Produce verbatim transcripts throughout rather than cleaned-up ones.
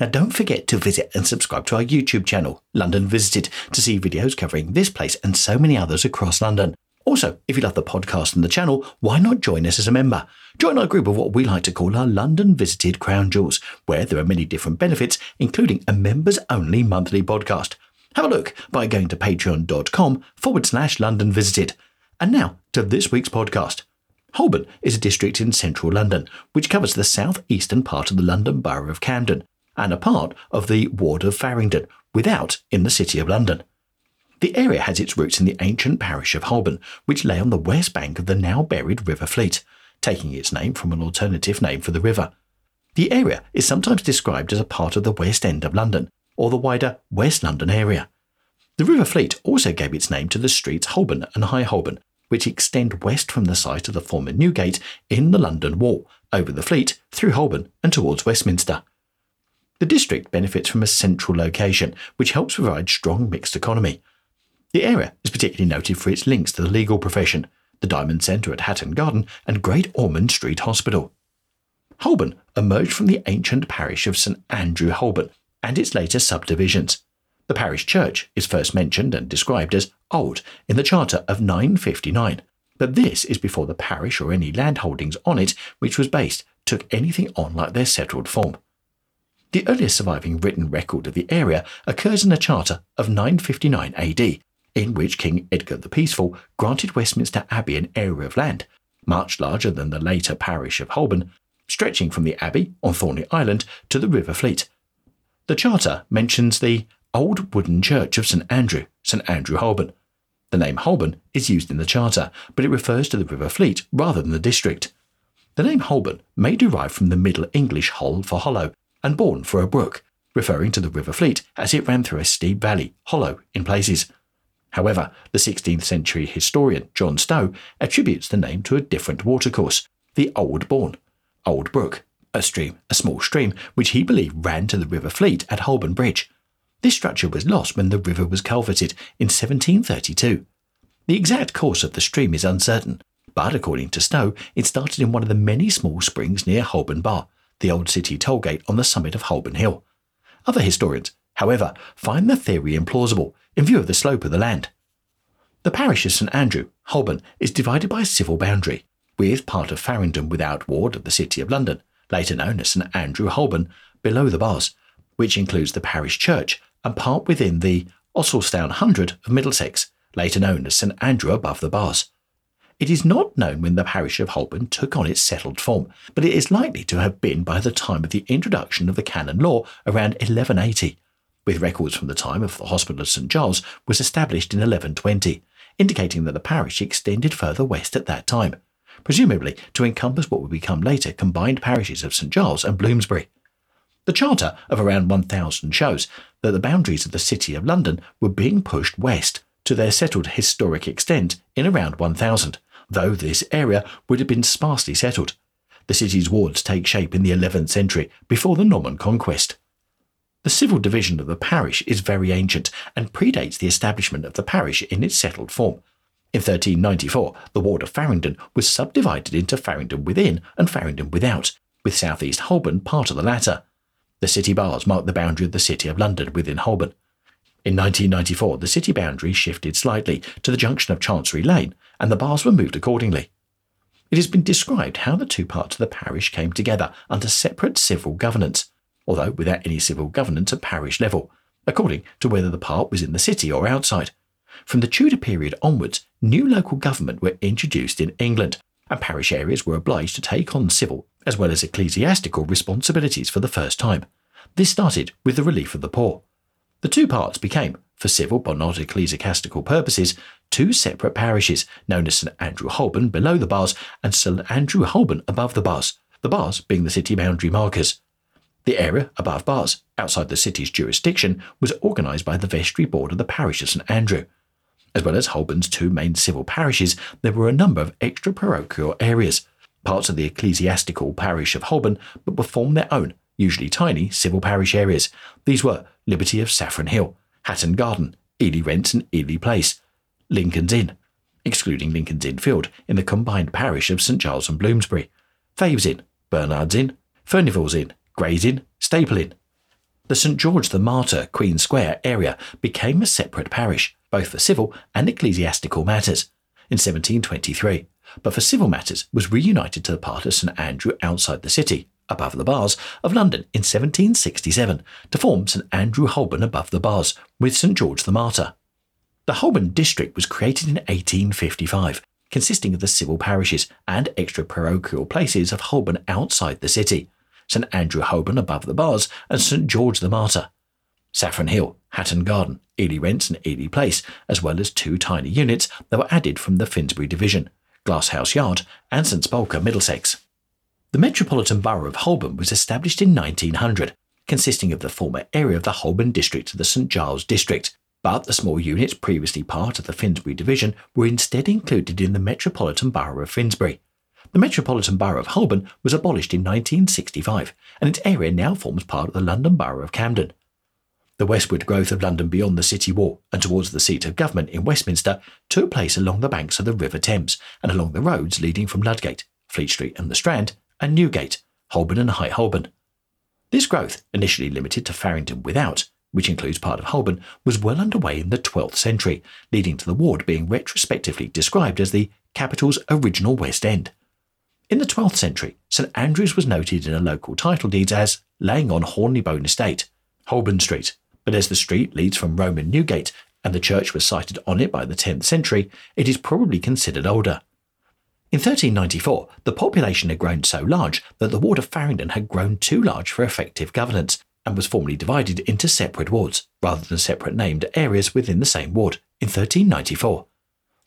Now, don't forget to visit and subscribe to our YouTube channel, London Visited, to see videos covering this place and so many others across London. Also, if you love the podcast and the channel, why not join us as a member? Join our group of what we like to call our London Visited Crown Jewels, where there are many different benefits, including a members-only monthly podcast. Have a look by going to patreon.com forward slash London Visited. And now to this week's podcast. Holborn is a district in central London, which covers the south-eastern part of the London Borough of Camden, and a part of the ward of Farringdon, without in the City of London. The area has its roots in the ancient parish of Holborn, which lay on the west bank of the now buried River Fleet, taking its name from an alternative name for the river. The area is sometimes described as a part of the West End of London, or the wider West London area. The River Fleet also gave its name to the streets Holborn and High Holborn, which extend west from the site of the former Newgate in the London Wall, over the Fleet, through Holborn and towards Westminster. The district benefits from a central location, which helps provide strong mixed economy. The area is particularly noted for its links to the legal profession, the Diamond Centre at Hatton Garden and Great Ormond Street Hospital. Holborn emerged from the ancient parish of St Andrew Holborn and its later subdivisions. The parish church is first mentioned and described as old in the charter of nine fifty-nine, but this is before the parish or any landholdings on it which was based took anything on like their settled form. The earliest surviving written record of the area occurs in a charter of nine fifty-nine A D, in which King Edgar the Peaceful granted Westminster Abbey an area of land, much larger than the later parish of Holborn, stretching from the Abbey on Thorney Island to the River Fleet. The charter mentions the Old Wooden Church of St Andrew, St Andrew Holborn. The name Holborn is used in the charter, but it refers to the River Fleet rather than the district. The name Holborn may derive from the Middle English hol for hollow and born for a brook, referring to the River Fleet as it ran through a steep valley, hollow in places. However, the sixteenth century historian John Stow attributes the name to a different watercourse, the Old Bourne, Old Brook, a stream, a small stream which he believed ran to the River Fleet at Holborn Bridge. This structure was lost when the river was culverted in seventeen thirty-two. The exact course of the stream is uncertain, but according to Stow, it started in one of the many small springs near Holborn Bar, the old city tollgate on the summit of Holborn Hill. Other historians, however, find the theory implausible in view of the slope of the land. The parish of St Andrew, Holborn, is divided by a civil boundary, with part of Farringdon without ward of the City of London, later known as St Andrew Holborn, below the bars, which includes the parish church, and part within the Ossulston Hundred of Middlesex, later known as St Andrew above the bars. It is not known when the parish of Holborn took on its settled form, but it is likely to have been by the time of the introduction of the canon law around eleven eighty, with records from the time of the Hospital of St Giles was established in eleven twenty, indicating that the parish extended further west at that time, presumably to encompass what would become later combined parishes of St Giles and Bloomsbury. The charter of around one thousand shows that the boundaries of the City of London were being pushed west to their settled historic extent in around one thousand, though this area would have been sparsely settled. The city's wards take shape in the eleventh century, before the Norman conquest. The civil division of the parish is very ancient and predates the establishment of the parish in its settled form. In thirteen ninety-four, the ward of Farringdon was subdivided into Farringdon within and Farringdon without, with South East Holborn part of the latter. The city bars mark the boundary of the City of London within Holborn. In nineteen ninety-four, the city boundary shifted slightly to the junction of Chancery Lane, and the bars were moved accordingly. It has been described how the two parts of the parish came together under separate civil governance, although without any civil governance at parish level, according to whether the part was in the city or outside. From the Tudor period onwards, new local government were introduced in England, and parish areas were obliged to take on civil as well as ecclesiastical responsibilities for the first time. This started with the relief of the poor. The two parts became, for civil but not ecclesiastical purposes, two separate parishes, known as St Andrew Holborn below the bars and St Andrew Holborn above the bars, the bars being the city boundary markers. The area above Barts, outside the city's jurisdiction, was organised by the vestry board of the parish of St Andrew. As well as Holborn's two main civil parishes, there were a number of extra parochial areas, parts of the ecclesiastical parish of Holborn, but were formed their own, usually tiny, civil parish areas. These were Liberty of Saffron Hill, Hatton Garden, Ely Rents and Ely Place, Lincoln's Inn, excluding Lincoln's Inn Field in the combined parish of St Giles and Bloomsbury, Thaves Inn, Bernard's Inn, Furnival's Inn, Gray's Inn, Staple Inn. The St George the Martyr Queen Square area became a separate parish, both for civil and ecclesiastical matters, in seventeen twenty-three, but for civil matters was reunited to the part of St Andrew outside the city, above the Bars, of London in seventeen sixty-seven, to form St Andrew Holborn above the Bars, with St George the Martyr. The Holborn district was created in eighteen fifty-five, consisting of the civil parishes and extra-parochial places of Holborn outside the city, St Andrew Holborn above the Bars and St George the Martyr, Saffron Hill, Hatton Garden, Ely Rents and Ely Place, as well as two tiny units that were added from the Finsbury division, Glasshouse Yard and St Spulker, Middlesex. The metropolitan borough of Holborn was established in nineteen hundred, consisting of the former area of the Holborn district of the St Giles district, but the small units previously part of the Finsbury division were instead included in the metropolitan borough of Finsbury. The metropolitan borough of Holborn was abolished in nineteen sixty-five, and its area now forms part of the London borough of Camden. The westward growth of London beyond the city wall and towards the seat of government in Westminster took place along the banks of the River Thames and along the roads leading from Ludgate, Fleet Street and the Strand, and Newgate, Holborn and High Holborn. This growth, initially limited to Farringdon Without, which includes part of Holborn, was well underway in the twelfth century, leading to the ward being retrospectively described as the capital's original West End. In the twelfth century, St Andrews was noted in a local title deeds as laying on Hornleybone Estate, Holborn Street, but as the street leads from Roman Newgate and the church was sited on it by the tenth century, it is probably considered older. In thirteen ninety-four, the population had grown so large that the ward of Farringdon had grown too large for effective governance and was formally divided into separate wards, rather than separate named areas within the same ward, in thirteen ninety-four.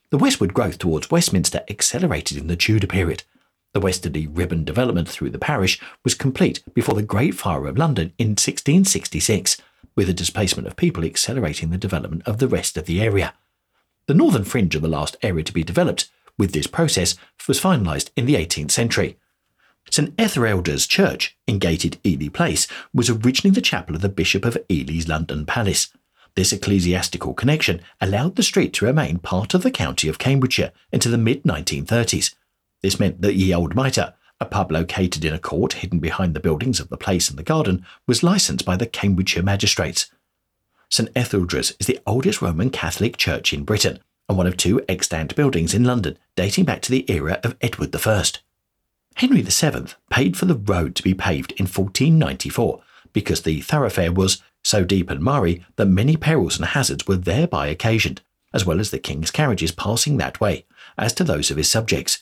The westward growth towards Westminster accelerated in the Tudor period. The westerly ribbon development through the parish was complete before the Great Fire of London in sixteen sixty-six, with the displacement of people accelerating the development of the rest of the area. The northern fringe of the last area to be developed, with this process, was finalised in the eighteenth century. St Etheldreda's Church, in gated Ely Place, was originally the chapel of the Bishop of Ely's London Palace. This ecclesiastical connection allowed the street to remain part of the county of Cambridgeshire into the mid nineteen thirties. This meant that Ye Old Mitre, a pub located in a court hidden behind the buildings of the place and the garden, was licensed by the Cambridgeshire magistrates. St Etheldreda's is the oldest Roman Catholic church in Britain and one of two extant buildings in London dating back to the era of Edward the First. Henry the Seventh paid for the road to be paved in fourteen ninety-four because the thoroughfare was so deep and miry that many perils and hazards were thereby occasioned, as well as the king's carriages passing that way, as to those of his subjects.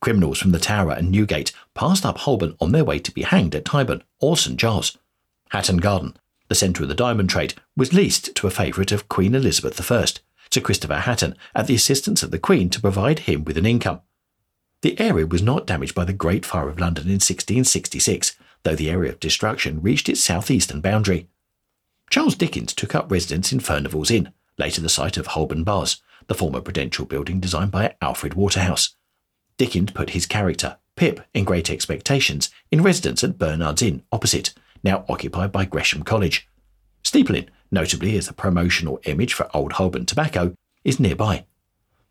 Criminals from the Tower and Newgate passed up Holborn on their way to be hanged at Tyburn or St Giles. Hatton Garden, the centre of the diamond trade, was leased to a favourite of Queen Elizabeth the First, Sir Christopher Hatton, at the assistance of the Queen to provide him with an income. The area was not damaged by the Great Fire of London in sixteen sixty-six, though the area of destruction reached its southeastern boundary. Charles Dickens took up residence in Furnival's Inn, later the site of Holborn Bars, the former Prudential building designed by Alfred Waterhouse. Dickens put his character, Pip, in Great Expectations, in residence at Bernard's Inn, opposite, now occupied by Gresham College. Staple Inn, notably as a promotional image for Old Holborn tobacco, is nearby.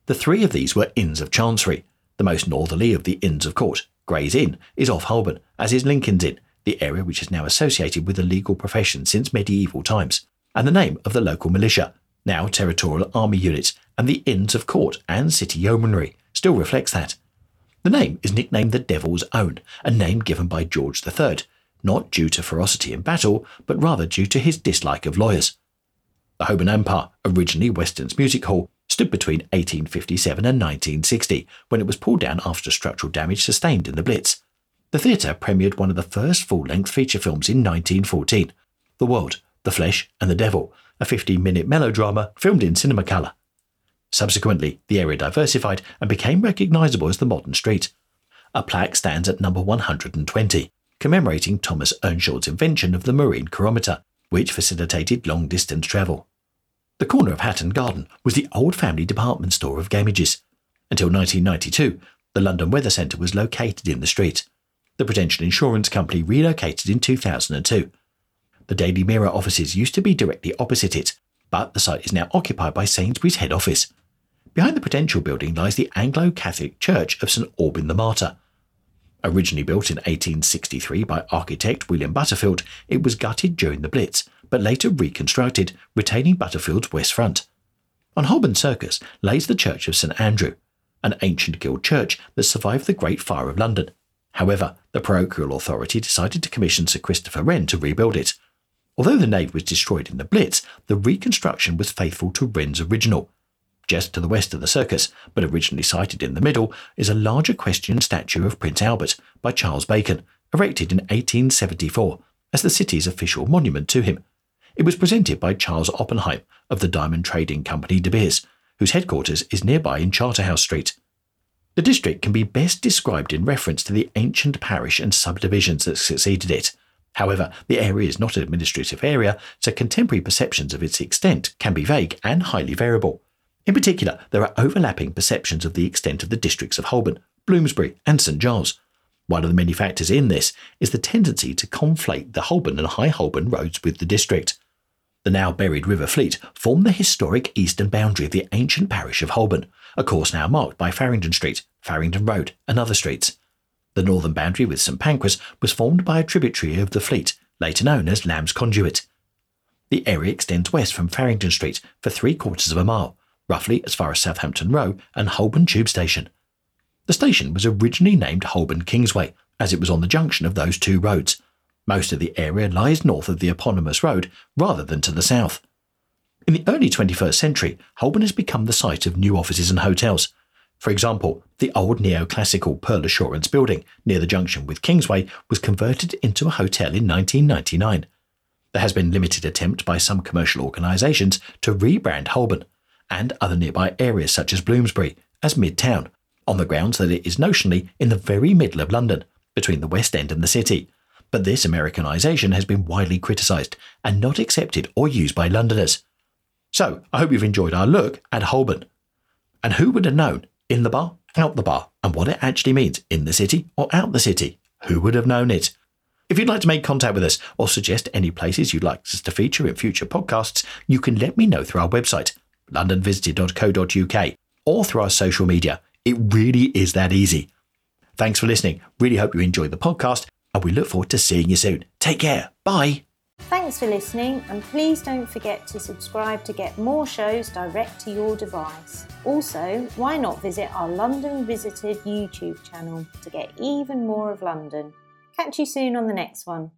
The three of these were Inns of Chancery. The most northerly of the Inns of Court, Gray's Inn, is off Holborn, as is Lincoln's Inn, the area which is now associated with the legal profession since medieval times, and the name of the local militia, now territorial army units, and the Inns of Court and City Yeomanry, still reflects that. The name is nicknamed the Devil's Own, a name given by George the Third, not due to ferocity in battle, but rather due to his dislike of lawyers. The Holborn Empire, originally Weston's Music Hall, stood between eighteen fifty-seven and nineteen sixty, when it was pulled down after structural damage sustained in the Blitz. The theatre premiered one of the first full-length feature films in nineteen fourteen, The World, the Flesh and the Devil, a fifteen-minute melodrama filmed in Cinemascope. Subsequently, the area diversified and became recognisable as the modern street. A plaque stands at number one hundred twenty, commemorating Thomas Earnshaw's invention of the marine chronometer, which facilitated long-distance travel. The corner of Hatton Garden was the old family department store of Gamages. Until nineteen ninety-two, the London Weather Centre was located in the street. The Prudential Insurance Company relocated in two thousand two. The Daily Mirror offices used to be directly opposite it, but the site is now occupied by Sainsbury's head office. Behind the Prudential building lies the Anglo-Catholic Church of St Albin the Martyr. Originally built in eighteen sixty-three by architect William Butterfield, it was gutted during the Blitz, but later reconstructed, retaining Butterfield's west front. On Holborn Circus lays the Church of St Andrew, an ancient guild church that survived the Great Fire of London. However, the parochial authority decided to commission Sir Christopher Wren to rebuild it. Although the nave was destroyed in the Blitz, the reconstruction was faithful to Wren's original. Just to the west of the circus, but originally sited in the middle, is a larger Christian statue of Prince Albert by Charles Bacon, erected in eighteen seventy-four as the city's official monument to him. It was presented by Charles Oppenheim of the diamond trading company De Beers, whose headquarters is nearby in Charterhouse Street. The district can be best described in reference to the ancient parish and subdivisions that succeeded it. However, the area is not an administrative area, so contemporary perceptions of its extent can be vague and highly variable. In particular, there are overlapping perceptions of the extent of the districts of Holborn, Bloomsbury and St Giles. One of the many factors in this is the tendency to conflate the Holborn and High Holborn roads with the district. The now buried River Fleet formed the historic eastern boundary of the ancient parish of Holborn, a course now marked by Farringdon Street, Farringdon Road and other streets. The northern boundary with St Pancras was formed by a tributary of the Fleet, later known as Lamb's Conduit. The area extends west from Farringdon Street for three quarters of a mile, roughly as far as Southampton Row and Holborn Tube Station. The station was originally named Holborn Kingsway, as it was on the junction of those two roads. Most of the area lies north of the eponymous road rather than to the south. In the early twenty-first century, Holborn has become the site of new offices and hotels. For example, the old neoclassical Pearl Assurance building near the junction with Kingsway was converted into a hotel in nineteen ninety-nine. There has been limited attempt by some commercial organisations to rebrand Holborn and other nearby areas such as Bloomsbury as Midtown, on the grounds that it is notionally in the very middle of London, between the West End and the city. But this Americanisation has been widely criticised and not accepted or used by Londoners. So, I hope you've enjoyed our look at Holborn. And who would have known, in the bar, out the bar, and what it actually means, in the city or out the city? Who would have known it? If you'd like to make contact with us or suggest any places you'd like us to feature in future podcasts, you can let me know through our website, london visited dot co dot u k, or through our social media. It really is that easy. Thanks for listening. Really hope you enjoyed the podcast, and we look forward to seeing you soon. Take care. Bye. Thanks for listening, and please don't forget to subscribe to get more shows direct to your device. Also, why not visit our London Visited YouTube channel to get even more of London. Catch you soon on the next one.